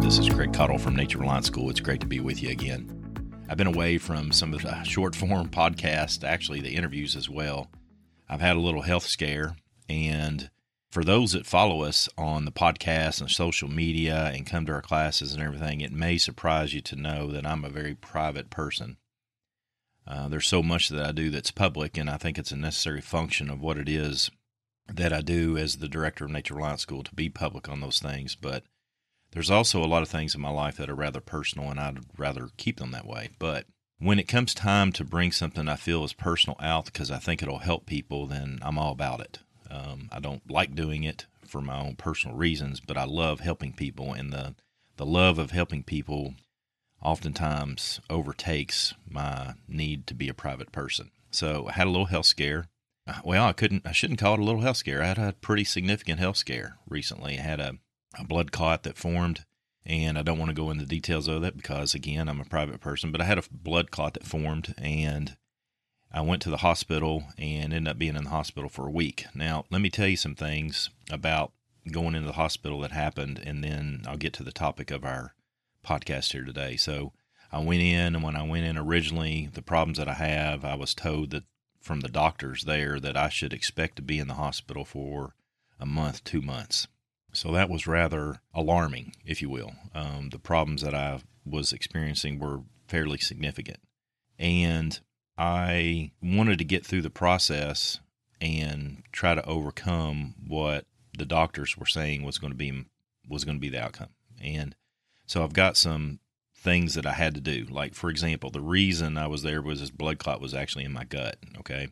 This is Craig Cottle from Nature Reliance School. It's great to be with you again. I've been away from some of the short-form podcasts, actually the interviews as well. I've had a little health scare, and for those that follow us on the podcast and social media and come to our classes and everything, it may surprise you to know that I'm a very private person. There's so much that I do that's public, and I think it's a necessary function of what it is that I do as the director of Nature Reliance School to be public on those things, but there's also a lot of things in my life that are rather personal, and I'd rather keep them that way. But when it comes time to bring something I feel is personal out because I think it'll help people, then I'm all about it. I don't like doing it for my own personal reasons, but I love helping people, and the love of helping people oftentimes overtakes my need to be a private person. So I had a little health scare. Well, I shouldn't call it a little health scare. I had a pretty significant health scare recently. I had a blood clot that formed, and I don't want to go into details of that because, again, I'm a private person, but I had a blood clot that formed, and I went to the hospital and ended up being in the hospital for a week. Now, let me tell you some things about going into the hospital that happened, and then I'll get to the topic of our podcast here today. So I went in, and when I went in originally, the problems that I have, I was told that from the doctors there that I should expect to be in the hospital for a month, 2 months. So that was rather alarming, if you will. The problems that I was experiencing were fairly significant. And I wanted to get through the process and try to overcome what the doctors were saying was going to be the outcome. And so I've got some things that I had to do. Like, for example, the reason I was there was this blood clot was actually in my gut, okay,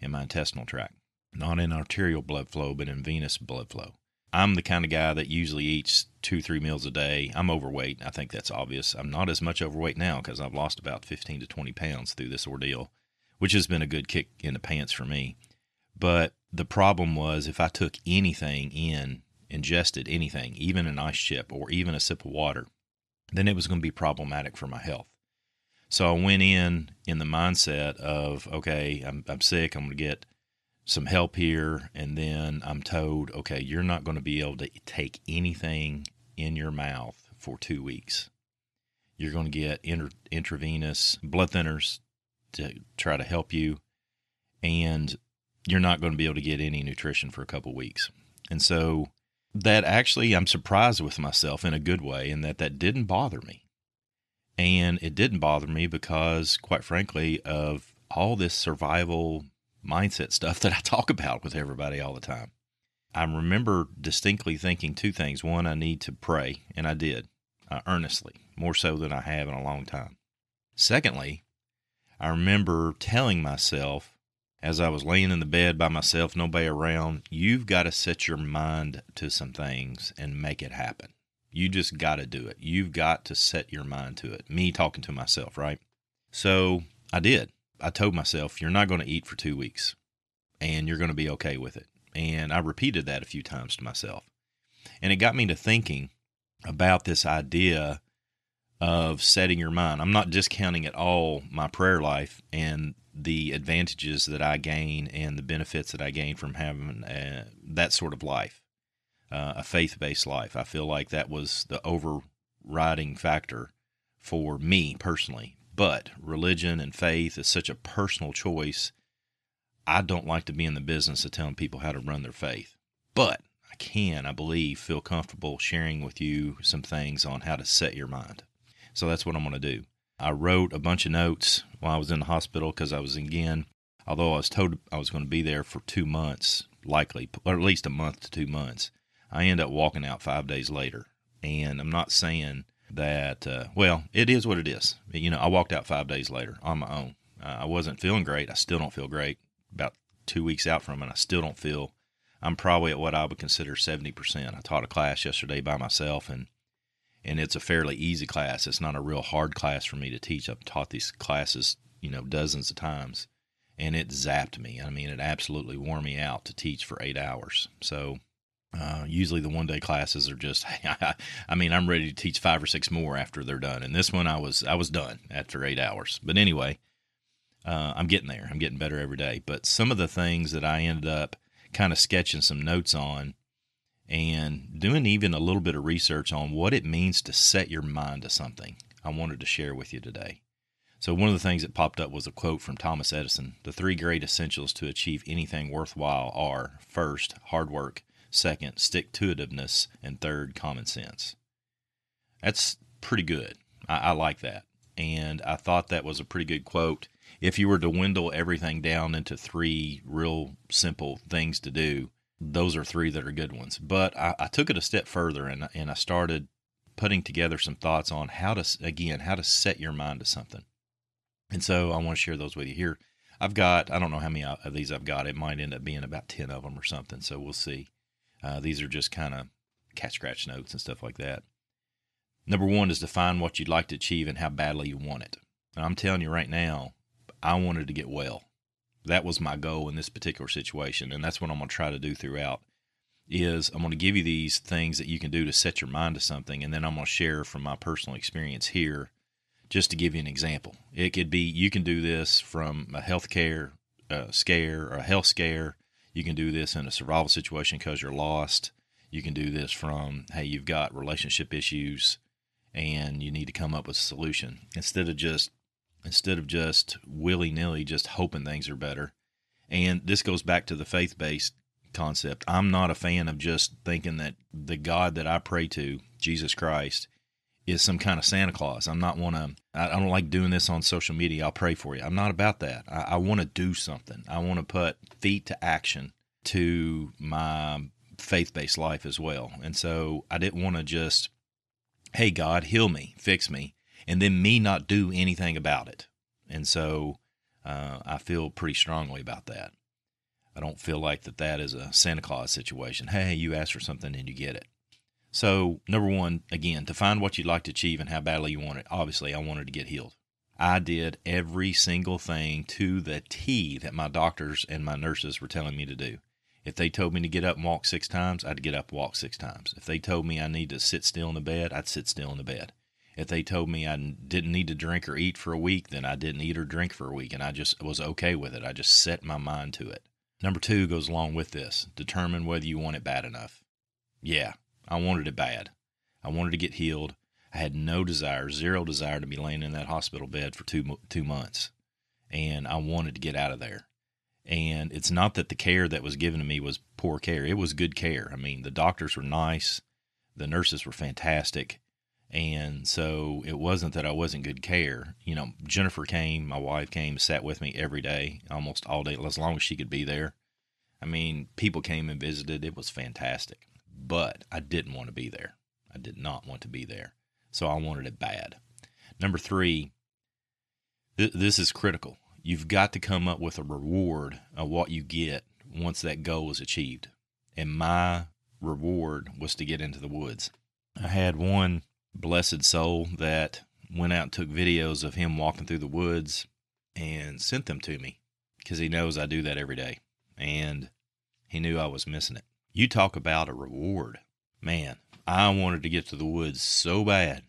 in my intestinal tract. Not in arterial blood flow, but in venous blood flow. I'm the kind of guy that usually eats 2-3 meals a day. I'm overweight. I think that's obvious. I'm not as much overweight now because I've lost about 15 to 20 pounds through this ordeal, which has been a good kick in the pants for me. But the problem was if I took anything in, ingested anything, even an ice chip or even a sip of water, then it was going to be problematic for my health. So I went in the mindset of, okay, I'm sick. I'm going to get some help here, and then I'm told, okay, you're not going to be able to take anything in your mouth for 2 weeks. You're going to get intravenous blood thinners to try to help you, and you're not going to be able to get any nutrition for a couple weeks. And so that actually, I'm surprised with myself in a good way, in that didn't bother me. And it didn't bother me because, quite frankly, of all this survival mindset stuff that I talk about with everybody all the time. I remember distinctly thinking two things. One, I need to pray, and I did, earnestly, more so than I have in a long time. Secondly, I remember telling myself as I was laying in the bed by myself, nobody around, you've got to set your mind to some things and make it happen. You just got to do it. You've got to set your mind to it. Me talking to myself, right? So I did. I told myself, you're not going to eat for 2 weeks, and you're going to be okay with it. And I repeated that a few times to myself. And it got me to thinking about this idea of setting your mind. I'm not discounting at all my prayer life and the advantages that I gain and the benefits that I gain from having that sort of life, a faith-based life. I feel like that was the overriding factor for me personally. But religion and faith is such a personal choice. I don't like to be in the business of telling people how to run their faith. But I can, I believe, feel comfortable sharing with you some things on how to set your mind. So that's what I'm going to do. I wrote a bunch of notes while I was in the hospital because I was, again, although I was told I was going to be there for 2 months, likely, or at least a month to 2 months, I end up walking out 5 days later. And I'm not saying that, well, it is what it is. You know, I walked out 5 days later on my own. I wasn't feeling great. I still don't feel great. About 2 weeks out from it, I still don't feel, I'm probably at what I would consider 70%. I taught a class yesterday by myself, and it's a fairly easy class. It's not a real hard class for me to teach. I've taught these classes, you know, dozens of times, and it zapped me. I mean, it absolutely wore me out to teach for 8 hours. So usually the one-day classes are just, I mean, I'm ready to teach 5 or 6 more after they're done. And this one, I was done after 8 hours. But anyway, I'm getting there. I'm getting better every day. But some of the things that I ended up kind of sketching some notes on, and doing even a little bit of research on what it means to set your mind to something, I wanted to share with you today. So one of the things that popped up was a quote from Thomas Edison. The 3 great essentials to achieve anything worthwhile are, first, hard work, second, stick-to-itiveness, and third, common sense. That's pretty good. I like that. And I thought that was a pretty good quote. If you were to dwindle everything down into 3 real simple things to do, those are 3 that are good ones. But I took it a step further, and I started putting together some thoughts on how to set your mind to something. And so I want to share those with you here. I've got, I don't know how many of these I've got. It might end up being about 10 of them or something, so we'll see. These are just kind of cat-scratch notes and stuff like that. Number 1 is define what you'd like to achieve and how badly you want it. And I'm telling you right now, I wanted to get well. That was my goal in this particular situation, and that's what I'm going to try to do throughout, is I'm going to give you these things that you can do to set your mind to something, and then I'm going to share from my personal experience here just to give you an example. It could be you can do this from a healthcare scare or a health scare. You can do this in a survival situation because you're lost. You can do this from, hey, you've got relationship issues, and you need to come up with a solution instead of just willy-nilly just hoping things are better. And this goes back to the faith-based concept. I'm not a fan of just thinking that the God that I pray to, Jesus Christ, is some kind of Santa Claus. I don't like doing this on social media. I'll pray for you. I'm not about that. I want to do something. I want to put feet to action to my faith-based life as well. And so I didn't want to just, hey, God, heal me, fix me, and then me not do anything about it. And so I feel pretty strongly about that. I don't feel like that is a Santa Claus situation. Hey, you ask for something and you get it. So number 1, again, define what you'd like to achieve and how badly you want it. Obviously, I wanted to get healed. I did every single thing to the T that my doctors and my nurses were telling me to do. If they told me to get up and walk 6 times, I'd get up and walk 6 times. If they told me I need to sit still in the bed, I'd sit still in the bed. If they told me I didn't need to drink or eat for a week, then I didn't eat or drink for a week, and I just was okay with it. I just set my mind to it. Number 2 goes along with this. Determine whether you want it bad enough. Yeah, I wanted it bad. I wanted to get healed. I had no desire, 0 desire to be laying in that hospital bed for two months, and I wanted to get out of there. And it's not that the care that was given to me was poor care. It was good care. I mean, the doctors were nice. The nurses were fantastic. And so it wasn't that I wasn't good care. You know, Jennifer came, my wife came, sat with me every day, almost all day, as long as she could be there. I mean, people came and visited. It was fantastic. But I didn't want to be there. I did not want to be there. So I wanted it bad. Number 3, this is critical. You've got to come up with a reward of what you get once that goal is achieved. And my reward was to get into the woods. I had one blessed soul that went out and took videos of him walking through the woods and sent them to me because he knows I do that every day, and he knew I was missing it. You talk about a reward. Man, I wanted to get to the woods so bad,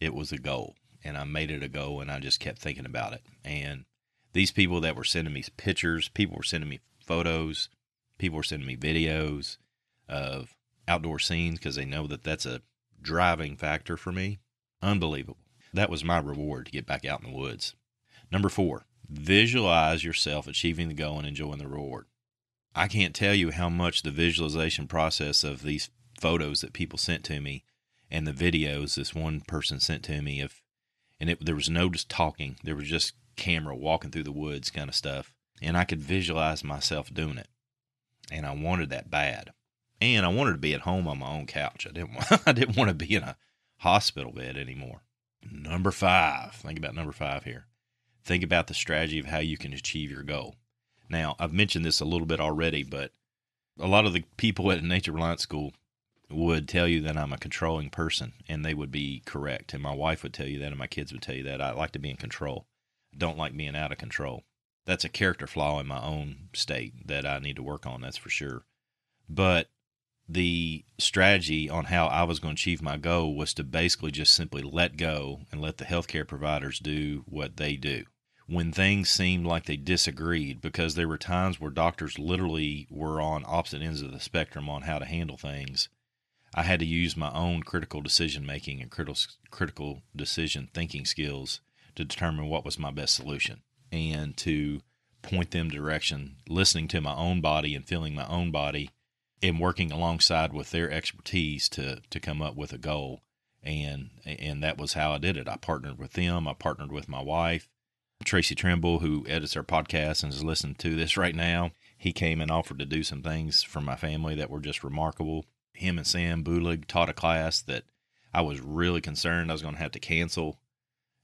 it was a goal, and I made it a goal, and I just kept thinking about it. And these people that were sending me pictures, people were sending me photos, people were sending me videos of outdoor scenes because they know that that's a driving factor for me. Unbelievable. That was my reward to get back out in the woods. Number 4, visualize yourself achieving the goal and enjoying the reward. I can't tell you how much the visualization process of these photos that people sent to me and the videos this one person sent to me, there was no just talking. There was just camera walking through the woods kind of stuff. And I could visualize myself doing it. And I wanted that bad. And I wanted to be at home on my own couch. I didn't want to be in a hospital bed anymore. Number 5. Think about number 5 here. Think about the strategy of how you can achieve your goal. Now, I've mentioned this a little bit already, but a lot of the people at Nature Reliance School would tell you that I'm a controlling person, and they would be correct. And my wife would tell you that, and my kids would tell you that. I like to be in control. I don't like being out of control. That's a character flaw in my own state that I need to work on, that's for sure. But the strategy on how I was going to achieve my goal was to basically just simply let go and let the healthcare providers do what they do. When things seemed like they disagreed, because there were times where doctors literally were on opposite ends of the spectrum on how to handle things, I had to use my own critical decision-making and critical decision-thinking skills to determine what was my best solution and to point them direction, listening to my own body and feeling my own body and working alongside with their expertise to come up with a goal. And that was how I did it. I partnered with them. I partnered with my wife, Tracy Trimble, who edits our podcast and is listening to this right now. He came and offered to do some things for my family that were just remarkable. Him and Sam Bulig taught a class that I was really concerned I was going to have to cancel.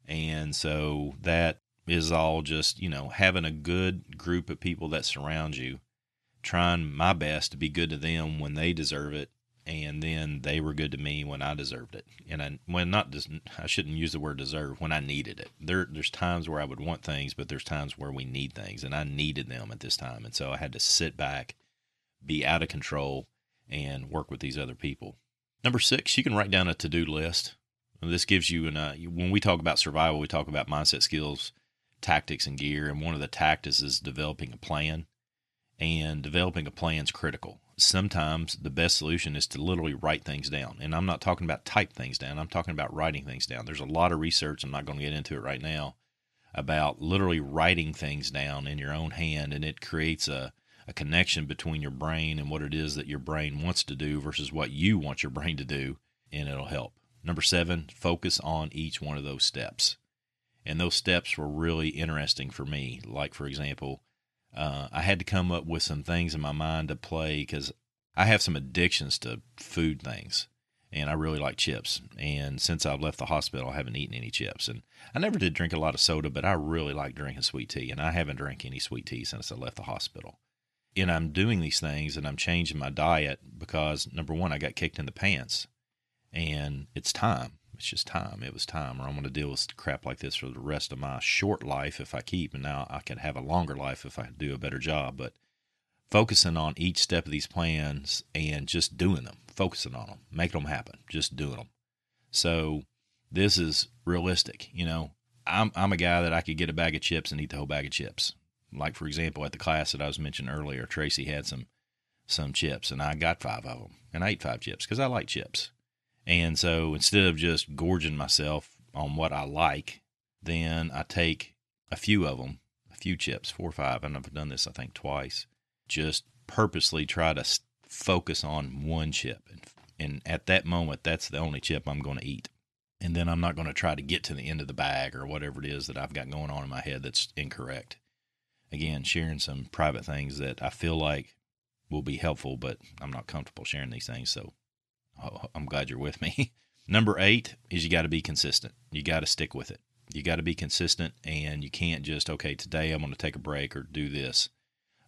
And so that is all just, having a good group of people that surround you, trying my best to be good to them when they deserve it. And then they were good to me when I deserved it. And I shouldn't use the word deserve, when I needed it. There's times where I would want things, but there's times where we need things. And I needed them at this time. And so I had to sit back, be out of control, and work with these other people. Number 6, you can write down a to-do list. This gives you when we talk about survival, we talk about mindset skills, tactics, and gear. And one of the tactics is developing a plan. And developing a plan is critical. Sometimes the best solution is to literally write things down. And I'm not talking about type things down. I'm talking about writing things down. There's a lot of research, I'm not going to get into it right now, about literally writing things down in your own hand. And it creates a connection between your brain and what it is that your brain wants to do versus what you want your brain to do, and it'll help. Number 7, focus on each one of those steps. And those steps were really interesting for me. Like, for example, I had to come up with some things in my mind to play because I have some addictions to food things, and I really like chips. And since I've left the hospital, I haven't eaten any chips. And I never did drink a lot of soda, but I really like drinking sweet tea, and I haven't drank any sweet tea since I left the hospital. And I'm doing these things, and I'm changing my diet because, number one, I got kicked in the pants, and it's time. It's just time. It was time, or I'm going to deal with crap like this for the rest of my short life if I keep, and now I could have a longer life if I do a better job. But focusing on each step of these plans and just doing them, focusing on them, making them happen, just doing them. So this is realistic. I'm a guy that I could get a bag of chips and eat the whole bag of chips. Like, for example, at the class that I was mentioning earlier, Tracy had some chips, and I got 5 of them, and I ate 5 chips because I like chips. And so instead of just gorging myself on what I like, then I take a few of them, a few chips, 4 or 5, and I've done this, I think, twice, just purposely try to focus on one chip. And at that moment, that's the only chip I'm going to eat. And then I'm not going to try to get to the end of the bag or whatever it is that I've got going on in my head that's incorrect. Again, sharing some private things that I feel like will be helpful, but I'm not comfortable sharing these things, so I'm glad you're with me. Number 8 is you got to be consistent. You got to stick with it. You got to be consistent, and you can't just, okay, today I'm going to take a break or do this.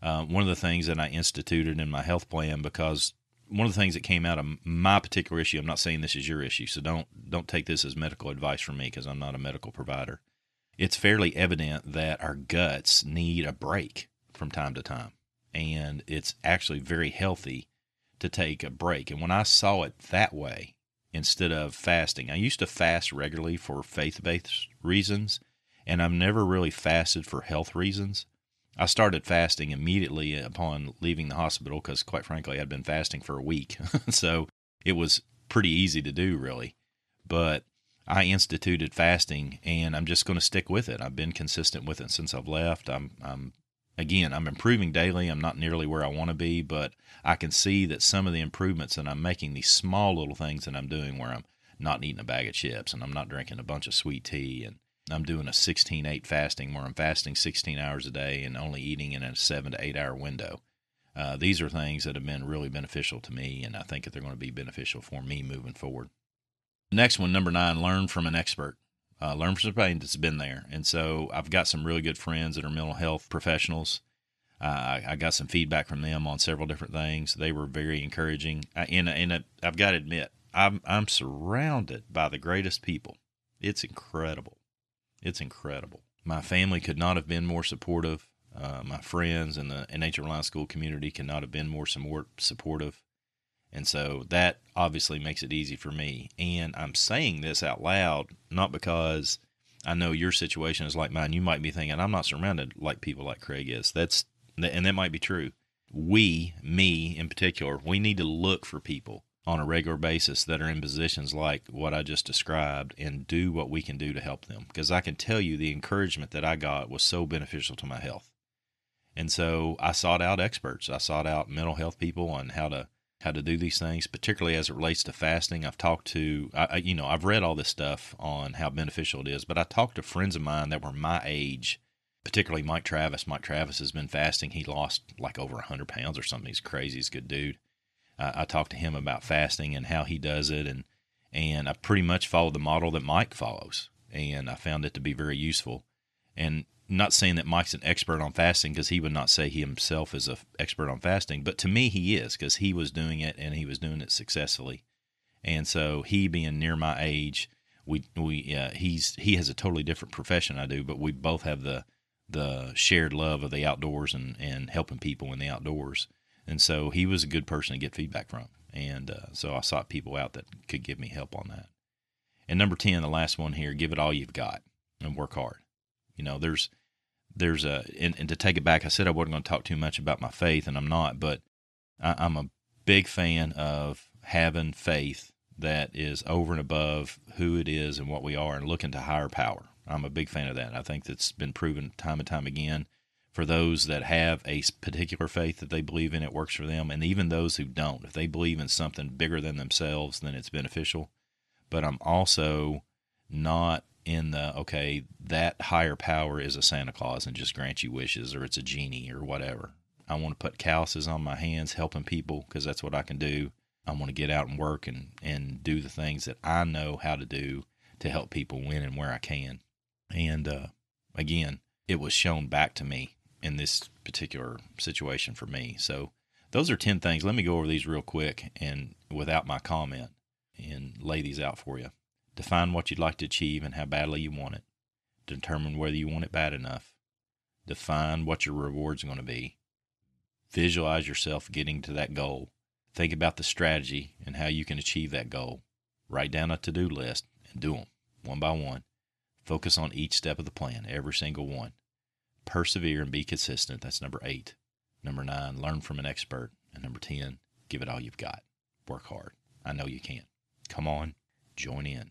One of the things that I instituted in my health plan, because one of the things that came out of my particular issue, I'm not saying this is your issue, so don't take this as medical advice from me because I'm not a medical provider. It's fairly evident that our guts need a break from time to time, and it's actually very healthy to take a break. And when I saw it that way, instead of fasting. I used to fast regularly for faith-based reasons, and I've never really fasted for health reasons. I started fasting immediately upon leaving the hospital because, quite frankly, I'd been fasting for a week. So it was pretty easy to do, really. But I instituted fasting, and I'm just going to stick with it. I've been consistent with it since I've left. I'm improving daily. I'm not nearly where I want to be, but I can see that some of the improvements that I'm making, these small little things that I'm doing where I'm not eating a bag of chips and I'm not drinking a bunch of sweet tea, and I'm doing a 16-8 fasting where I'm fasting 16 hours a day and only eating in a 7 to 8 hour window. These are things that have been really beneficial to me, and I think that they're going to be beneficial for me moving forward. Next one, number 9, learn from an expert. Learn from somebody that's been there. And so I've got some really good friends that are mental health professionals. I got some feedback from them on several different things. They were very encouraging. And I've got to admit, I'm surrounded by the greatest people. It's incredible. It's incredible. My family could not have been more supportive. My friends in the Nature Reliance School community could not have been more supportive. And so that obviously makes it easy for me. And I'm saying this out loud, not because I know your situation is like mine. You might be thinking, I'm not surrounded like people like Craig is. And that might be true. Me in particular, we need to look for people on a regular basis that are in positions like what I just described and do what we can do to help them. Because I can tell you the encouragement that I got was so beneficial to my health. And so I sought out experts. I sought out mental health people on how to do these things, particularly as it relates to fasting. I've read all this stuff on how beneficial it is, but I talked to friends of mine that were my age, particularly Mike Travis. Mike Travis has been fasting. He lost like over 100 pounds or something. He's crazy. He's a good dude. I talked to him about fasting and how he does it, and I pretty much followed the model that Mike follows, and I found it to be very useful. And not saying that Mike's an expert on fasting, because he would not say he himself is an expert on fasting, but to me he is, because he was doing it, and he was doing it successfully. And so he being near my age, he has a totally different profession I do, but we both have the shared love of the outdoors and helping people in the outdoors. And so he was a good person to get feedback from. And so I sought people out that could give me help on that. And number 10, the last one here, give it all you've got and work hard. You know, and to take it back, I said I wasn't going to talk too much about my faith, and I'm not, but I'm a big fan of having faith that is over and above who it is and what we are and looking to higher power. I'm a big fan of that. And I think that's been proven time and time again. For those that have a particular faith that they believe in, it works for them. And even those who don't, if they believe in something bigger than themselves, then it's beneficial. But I'm also not in the, okay, that higher power is a Santa Claus and just grants you wishes, or it's a genie or whatever. I want to put calluses on my hands helping people because that's what I can do. I want to get out and work and do the things that I know how to do to help people when and where I can. And again, it was shown back to me in this particular situation for me. So those are 10 things. Let me go over these real quick and without my comment and lay these out for you. Define what you'd like to achieve and how badly you want it. Determine whether you want it bad enough. Define what your reward's going to be. Visualize yourself getting to that goal. Think about the strategy and how you can achieve that goal. Write down a to-do list and do them one by one. Focus on each step of the plan, every single one. Persevere and be consistent. That's number 8. Number 9, learn from an expert. And number 10, give it all you've got. Work hard. I know you can. Come on, join in.